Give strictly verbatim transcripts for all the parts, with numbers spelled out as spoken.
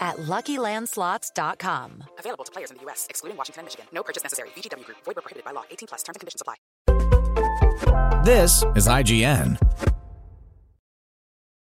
at lucky land slots dot com. Available to players in the U S, excluding Washington and Michigan. No purchase necessary. V G W Group. Void where prohibited by law. eighteen plus. Terms and conditions apply. This is I G N.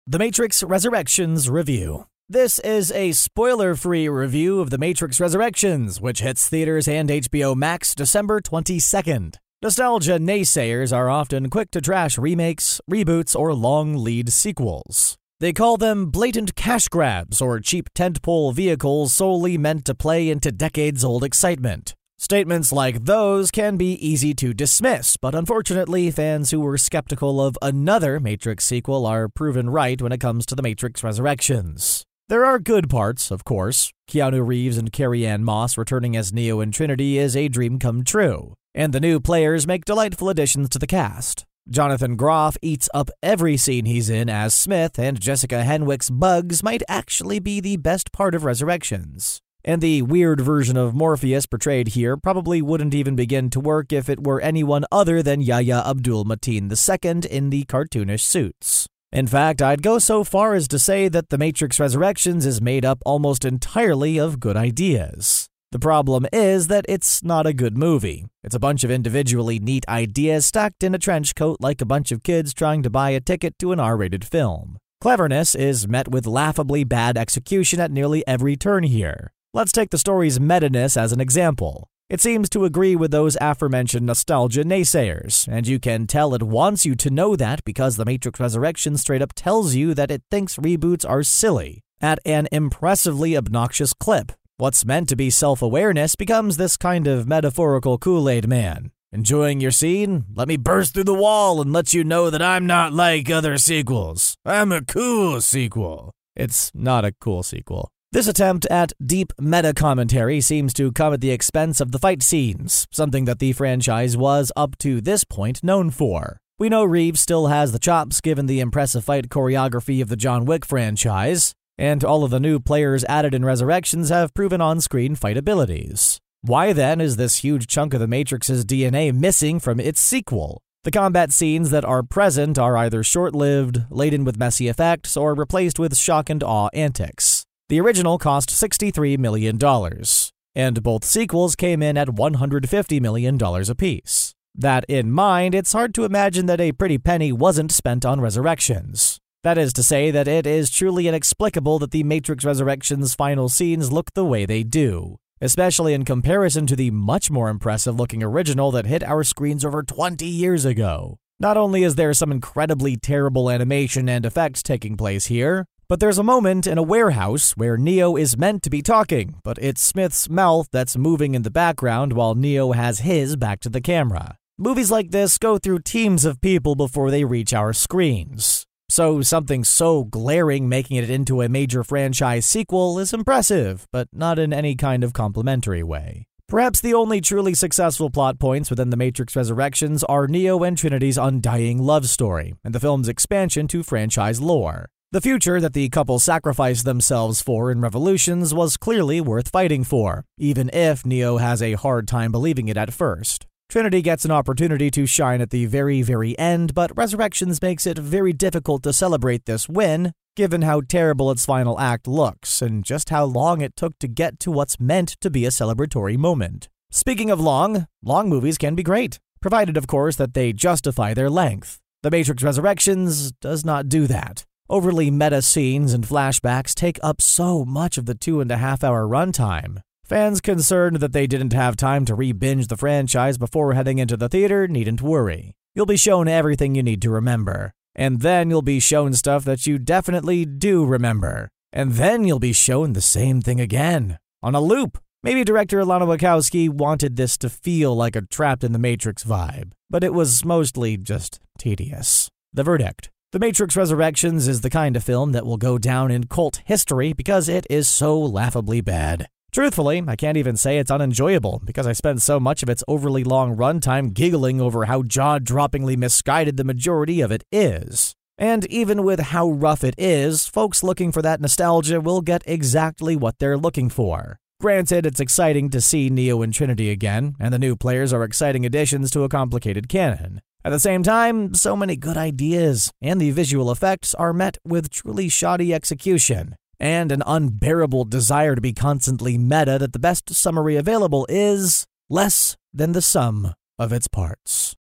The Matrix Resurrections Review. This is a spoiler-free review of The Matrix Resurrections, which hits theaters and H B O Max December twenty-second. Nostalgia naysayers are often quick to trash remakes, reboots, or long lead sequels. They call them blatant cash grabs or cheap tentpole vehicles solely meant to play into decades-old excitement. Statements like those can be easy to dismiss, but unfortunately, fans who were skeptical of another Matrix sequel are proven right when it comes to The Matrix Resurrections. There are good parts, of course. Keanu Reeves and Carrie-Anne Moss returning as Neo and Trinity is a dream come true, and the new players make delightful additions to the cast. Jonathan Groff eats up every scene he's in as Smith, and Jessica Henwick's bugs might actually be the best part of Resurrections. And the weird version of Morpheus portrayed here probably wouldn't even begin to work if it were anyone other than Yahya Abdul-Mateen the Second in the cartoonish suits. In fact, I'd go so far as to say that The Matrix Resurrections is made up almost entirely of good ideas. The problem is that it's not a good movie. It's a bunch of individually neat ideas stacked in a trench coat like a bunch of kids trying to buy a ticket to an R-rated film. Cleverness is met with laughably bad execution at nearly every turn here. Let's take the story's meta-ness as an example. It seems to agree with those aforementioned nostalgia naysayers, and you can tell it wants you to know that because The Matrix Resurrections straight up tells you that it thinks reboots are silly, at an impressively obnoxious clip. What's meant to be self-awareness becomes this kind of metaphorical Kool-Aid man. Enjoying your scene? Let me burst through the wall and let you know that I'm not like other sequels. I'm a cool sequel. It's not a cool sequel. This attempt at deep meta-commentary seems to come at the expense of the fight scenes, something that the franchise was, up to this point, known for. We know Reeves still has the chops given the impressive fight choreography of the John Wick franchise, and all of the new players added in Resurrections have proven on-screen fight abilities. Why then is this huge chunk of the Matrix's D N A missing from its sequel? The combat scenes that are present are either short-lived, laden with messy effects, or replaced with shock and awe antics. The original cost sixty-three million dollars, and both sequels came in at one hundred fifty million dollars apiece. That in mind, it's hard to imagine that a pretty penny wasn't spent on Resurrections. That is to say that it is truly inexplicable that The Matrix Resurrections' final scenes look the way they do, especially in comparison to the much more impressive-looking original that hit our screens over twenty years ago. Not only is there some incredibly terrible animation and effects taking place here, but there's a moment in a warehouse where Neo is meant to be talking, but it's Smith's mouth that's moving in the background while Neo has his back to the camera. Movies like this go through teams of people before they reach our screens. So something so glaring making it into a major franchise sequel is impressive, but not in any kind of complimentary way. Perhaps the only truly successful plot points within The Matrix Resurrections are Neo and Trinity's undying love story, and the film's expansion to franchise lore. The future that the couple sacrificed themselves for in Revolutions was clearly worth fighting for, even if Neo has a hard time believing it at first. Trinity gets an opportunity to shine at the very, very end, but Resurrections makes it very difficult to celebrate this win, given how terrible its final act looks, and just how long it took to get to what's meant to be a celebratory moment. Speaking of long, long movies can be great, provided, of course, that they justify their length. The Matrix Resurrections does not do that. Overly meta scenes and flashbacks take up so much of the two-and-a-half-hour runtime. Fans concerned that they didn't have time to re-binge the franchise before heading into the theater needn't worry. You'll be shown everything you need to remember. And then you'll be shown stuff that you definitely do remember. And then you'll be shown the same thing again. On a loop. Maybe director Lana Wachowski wanted this to feel like a trapped in the Matrix vibe, but it was mostly just tedious. The verdict. The Matrix Resurrections is the kind of film that will go down in cult history because it is so laughably bad. Truthfully, I can't even say it's unenjoyable, because I spend so much of its overly long runtime giggling over how jaw-droppingly misguided the majority of it is. And even with how rough it is, folks looking for that nostalgia will get exactly what they're looking for. Granted, it's exciting to see Neo and Trinity again, and the new players are exciting additions to a complicated canon. At the same time, so many good ideas, and the visual effects are met with truly shoddy execution, and an unbearable desire to be constantly meta that the best summary available is less than the sum of its parts.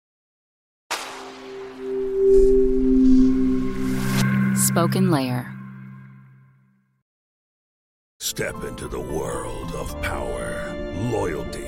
Spoken Layer. Step into the world of power, loyalty,